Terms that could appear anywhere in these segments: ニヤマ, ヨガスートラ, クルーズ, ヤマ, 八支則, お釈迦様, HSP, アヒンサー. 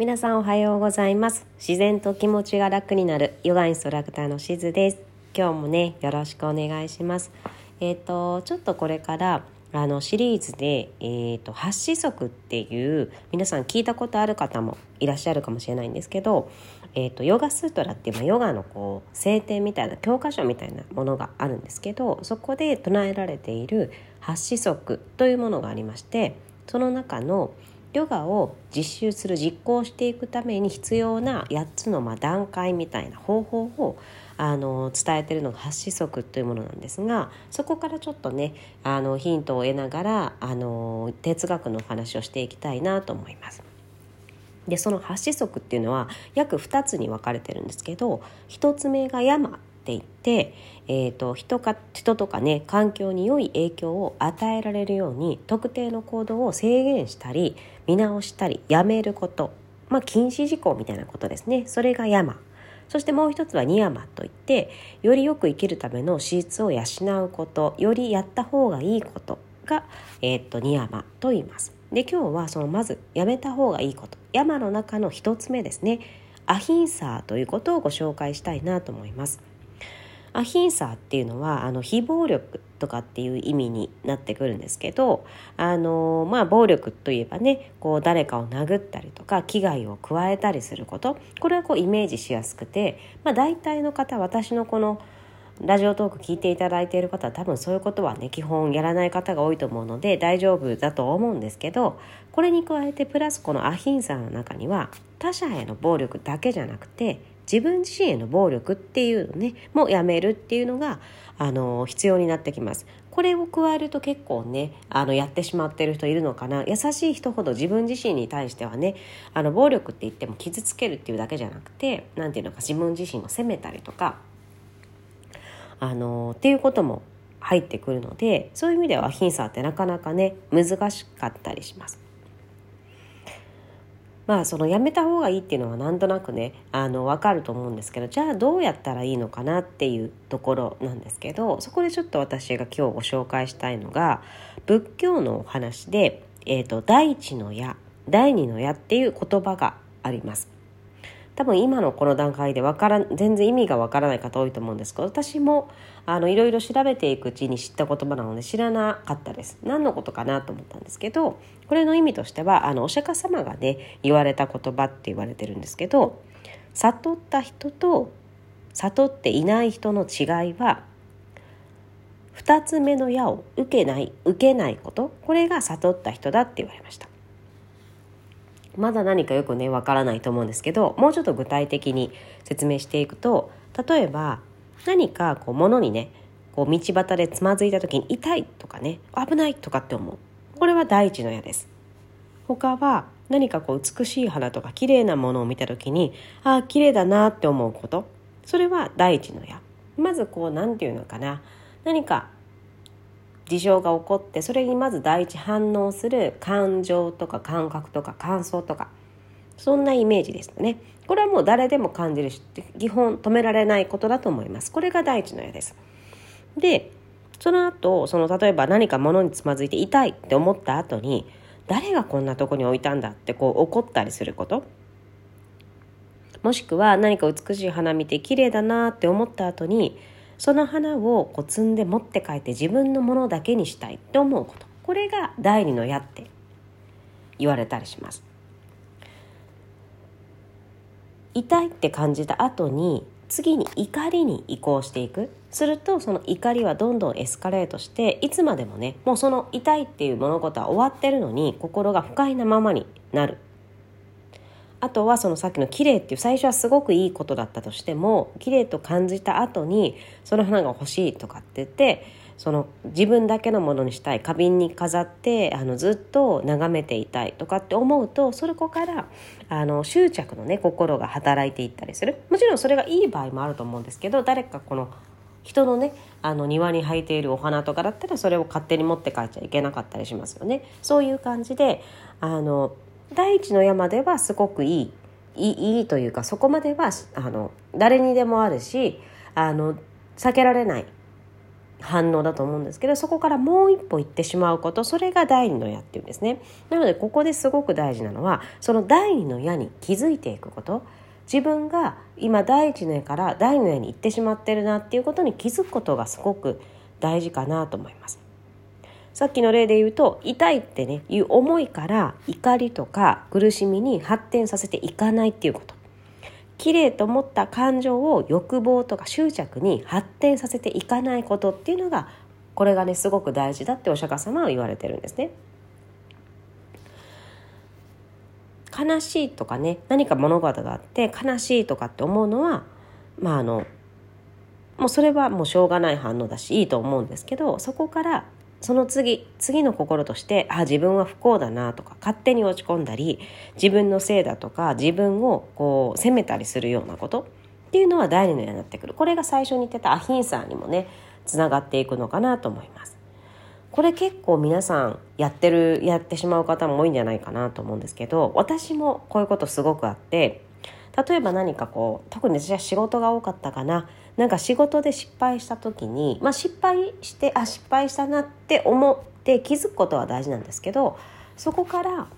皆さんおはようございます。自然と気持ちが楽になるヨガインストラクターのしずです。今日もねよろしくお願いします。ちょっとこれからシリーズで、8子則っていう皆さん聞いたことある方もいらっしゃるかもしれないんですけど、ヨガスートラっていうヨガのこう聖典みたいな教科書みたいなものがあるんですけど、そこで唱えられている8子則というものがありまして、その中のヨガを実習する実行していくために必要な8つの段階みたいな方法を伝えているのが8子則というものなんですが、そこからちょっとねヒントを得ながら哲学の話をしていきたいなと思います。でその8子則っていうのは約2つに分かれてるんですけど、1つ目がヤマっていって、人とかね環境に良い影響を与えられるように特定の行動を制限したり見直したりやめること、禁止事項みたいなことですね。それがヤマ。そしてもう一つはニヤマといって、よりよく生きるための資質を養うこと、よりやった方がいいことが、ニヤマと言います。で今日はそのまずやめた方がいいこと、ヤマの中の一つ目ですね、アヒンサーということをご紹介したいなと思います。アヒンサーっていうのは非暴力とかっていう意味になってくるんですけど、暴力といえばね誰かを殴ったりとか危害を加えたりすること、これはイメージしやすくて、大体の方、私のこのラジオトーク聞いていただいている方は多分そういうことはね基本やらない方が多いと思うので大丈夫だと思うんですけど、これに加えてプラスこのアヒンサーの中には他者への暴力だけじゃなくて自分自身への暴力っていうのねもうやめるっていうのが必要になってきます。これを加えると結構ねやってしまってる人いるのかな。優しい人ほど自分自身に対してはね暴力って言っても傷つけるっていうだけじゃなくて、なんていうのか、自分自身を責めたりとかっていうことも入ってくるので、そういう意味ではアヒンサーってなかなかね難しかったりします。そのやめた方がいいっていうのはなんとなくね分かると思うんですけど、じゃあどうやったらいいのかなっていうところなんですけど、そこでちょっと私が今日ご紹介したいのが仏教のお話で、第一の矢、第二の矢っていう言葉があります。多分今のこの段階で全然意味がわからない方多いと思うんですけど、私もいろいろ調べていくうちに知った言葉なので知らなかったです。何のことかなと思ったんですけど、これの意味としてはお釈迦様がね言われた言葉って言われてるんですけど、悟った人と悟っていない人の違いは2つ目の矢を受けないこと、これが悟った人だって言われました。まだ何かよくねわからないと思うんですけど、もうちょっと具体的に説明していくと、例えば何か物にね道端でつまずいた時に痛いとかね危ないとかって思う、これは第一の矢です。他は何か美しい花とか綺麗なものを見た時に綺麗だなって思うこと、それは第一の矢。まずなんていうのかな、何か事象が起こってそれにまず第一反応する感情とか感覚とか感想とか、そんなイメージですね。これはもう誰でも感じるし基本止められないことだと思います。これが第一の矢です。でその後例えば何か物につまずいて痛いって思った後に誰がこんなとこに置いたんだって怒ったりすること、もしくは何か美しい花見て綺麗だなって思った後にその花を摘んで持って帰って自分のものだけにしたいって思うこと、これが第二の矢って言われたりします。痛いって感じた後に次に怒りに移行していく、するとその怒りはどんどんエスカレートして、いつまでもねもうその痛いっていう物事は終わってるのに心が不快なままになる。あとはさっきの綺麗っていう、最初はすごくいいことだったとしても綺麗と感じた後にその花が欲しいとかって言って自分だけのものにしたい、花瓶に飾ってずっと眺めていたいとかって思うと、それこから執着のね心が働いていったりする。もちろんそれがいい場合もあると思うんですけど、誰か人のね庭に生えているお花とかだったらそれを勝手に持って帰っちゃいけなかったりしますよね。そういう感じで第一の矢まではすごくいいというか、そこまでは誰にでもあるし避けられない反応だと思うんですけど、そこからもう一歩行ってしまうこと、それが第二の矢っていうんですね。なのでここですごく大事なのは、その第二の矢に気づいていくこと、自分が今第一の矢から第二の矢に行ってしまってるなっていうことに気づくことがすごく大事かなと思います。さっきの例で言うと、痛いってねいう思いから怒りとか苦しみに発展させていかないっていうこと、綺麗と思った感情を欲望とか執着に発展させていかないことっていうのが、これがねすごく大事だってお釈迦様は言われてるんですね。悲しいとかね、何か物事があって悲しいとかって思うのは、もうそれはもうしょうがない反応だしいいと思うんですけど、そこからその次の心として、自分は不幸だなとか勝手に落ち込んだり、自分のせいだとか自分をこう責めたりするようなことっていうのは第二の矢になってくる。これが最初に言ってたアヒンサーにもねつながっていくのかなと思います。これ結構皆さんやってしまう方も多いんじゃないかなと思うんですけど、私もこういうことすごくあって、例えば何かこう、特に私は仕事が多かったかな、なんか仕事で失敗した時に、失敗したなって思って気づくことは大事なんですけど、そこから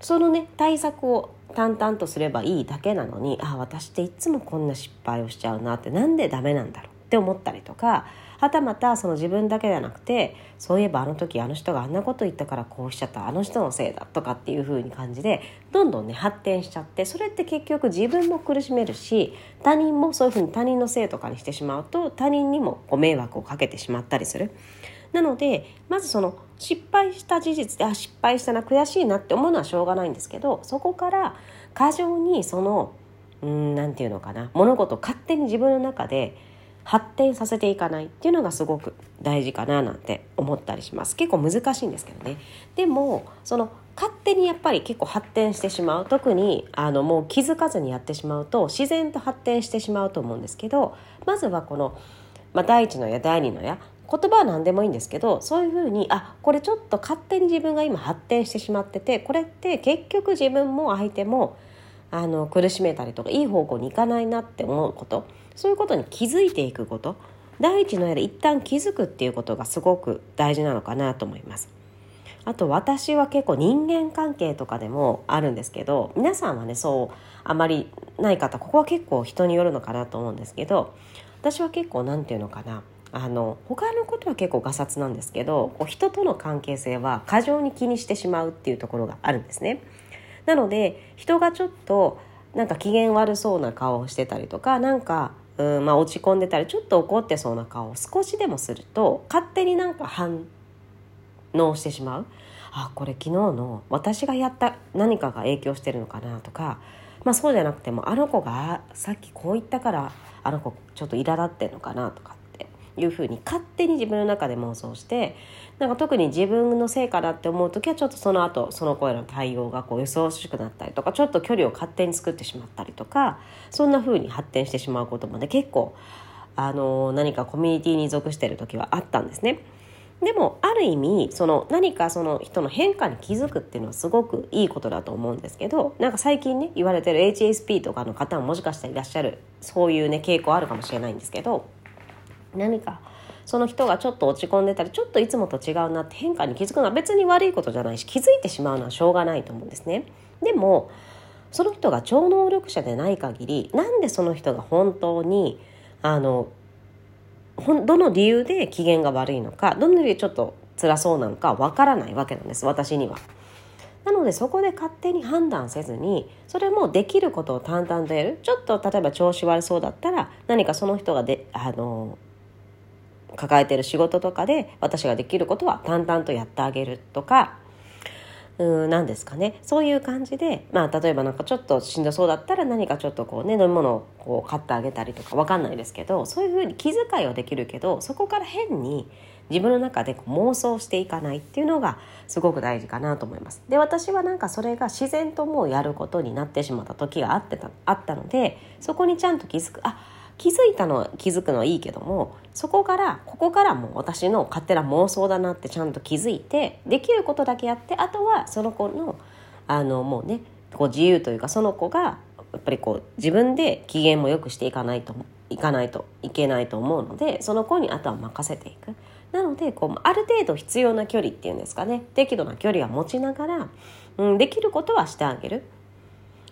そのね対策を淡々とすればいいだけなのに、私っていつもこんな失敗をしちゃうなって、なんでダメなんだろうって思ったりとか、はたまたその自分だけじゃなくて、そういえばあの時あの人があんなこと言ったからこうしちゃった、あの人のせいだとかっていう風に感じでどんどんね発展しちゃって、それって結局自分も苦しめるし、他人もそういう風に他人のせいとかにしてしまうと、他人にもご迷惑をかけてしまったりする。なのでまずその失敗した事実で失敗したな、悔しいなって思うのはしょうがないんですけど、そこから過剰にその物事を勝手に自分の中で発展させていかないっていうのがすごく大事かななんて思ったりします。結構難しいんですけどね。でもその勝手にやっぱり結構発展してしまう、特にもう気づかずにやってしまうと自然と発展してしまうと思うんですけど、まずはこの、第一の矢第二の矢、言葉は何でもいいんですけど、そういうふうにこれちょっと勝手に自分が今発展してしまってて、これって結局自分も相手も苦しめたりとかいい方向に行かないなって思うこと、そういうことに気づいていくこと、第一の矢で一旦気づくっていうことがすごく大事なのかなと思います。あと私は結構人間関係とかでもあるんですけど、皆さんはねそうあまりない方、ここは結構人によるのかなと思うんですけど、私は結構他のことは結構ガサツなんですけど、こう人との関係性は過剰に気にしてしまうっていうところがあるんですね。なので人がちょっと機嫌悪そうな顔をしてたりとか、落ち込んでたりちょっと怒ってそうな顔を少しでもすると、勝手に反応してしまう。これ昨日の私がやった何かが影響してるのかなとか、そうじゃなくてもあの子がさっきこう言ったからあの子ちょっと苛立ってるのかなとかっていうふうに勝手に自分の中で妄想して、特に自分のせいかなって思う時はちょっとその後その子への対応がよそおしくなったりとか、ちょっと距離を勝手に作ってしまったりとか、そんな風に発展してしまうこともね結構何かコミュニティに属している時はあったんですね。でもある意味何かその人の変化に気づくっていうのはすごくいいことだと思うんですけど、最近ね言われてる HSP とかの方ももしかしたらいらっしゃる、そういうね傾向あるかもしれないんですけど、何かその人がちょっと落ち込んでたりちょっといつもと違うなって変化に気づくのは別に悪いことじゃないし、気づいてしまうのはしょうがないと思うんですね。でもその人が超能力者でない限り、なんでその人が本当にどの理由で機嫌が悪いのか、どの理由でちょっと辛そうなのかわからないわけなんです、私には。なのでそこで勝手に判断せずに、それもできることを淡々とやる。ちょっと例えば調子悪そうだったら、何かその人が抱えてる仕事とかで私ができることは淡々とやってあげるとか、そういう感じで、例えばちょっとしんどそうだったら何かちょっと飲み物を買ってあげたりとか、わかんないですけど、そういうふうに気遣いはできるけど、そこから変に自分の中で妄想していかないっていうのがすごく大事かなと思います。で私はそれが自然ともうやることになってしまった時があったので、そこにちゃんと気づく、気づくのはいいけども、ここからもう私の勝手な妄想だなってちゃんと気づいて、できることだけやって、あとはその子のもうね自由というか、その子がやっぱりこう自分で機嫌も良くしていかないといけないと思うので、その子にあとは任せていく。なのでこうある程度必要な距離っていうんですかね、適度な距離は持ちながら、できることはしてあげる。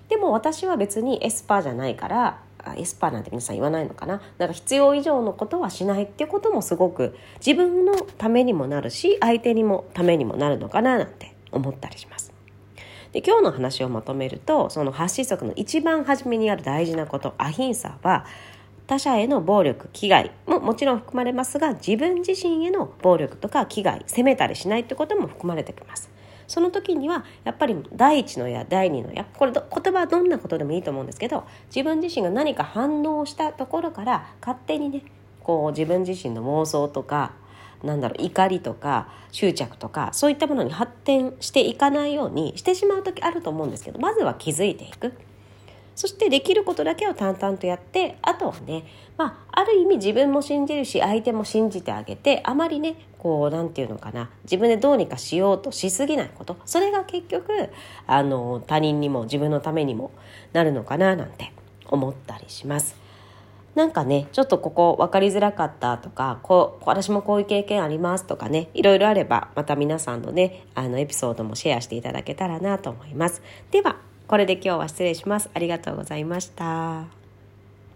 でも私は別にエスパーじゃないから、エスパーなんて皆さん言わないのかな、なんか必要以上のことはしないっていうこともすごく自分のためにもなるし、相手にもためにもなるのかななんて思ったりします。で、今日の話をまとめると、その8子則の一番初めにある大事なことアヒンサは、他者への暴力、危害ももちろん含まれますが、自分自身への暴力とか危害、責めたりしないってことも含まれてきます。その時にはやっぱり第一の矢、第二の矢、これ言葉はどんなことでもいいと思うんですけど、自分自身が何か反応したところから勝手にね、こう自分自身の妄想とか、なんだろう、怒りとか執着とか、そういったものに発展していかないようにしてしまう時あると思うんですけど、まずは気づいていく。そしてできることだけを淡々とやって、あとはね、ある意味自分も信じるし相手も信じてあげて、あまりねこうなんていうのかな、自分でどうにかしようとしすぎないこと、それが結局他人にも自分のためにもなるのかななんて思ったりします。なんかね、ちょっとここ分かりづらかったとか、私もこういう経験ありますとかね、いろいろあればまた皆さんのねエピソードもシェアしていただけたらなと思います。ではこれで今日は失礼します。ありがとうございました。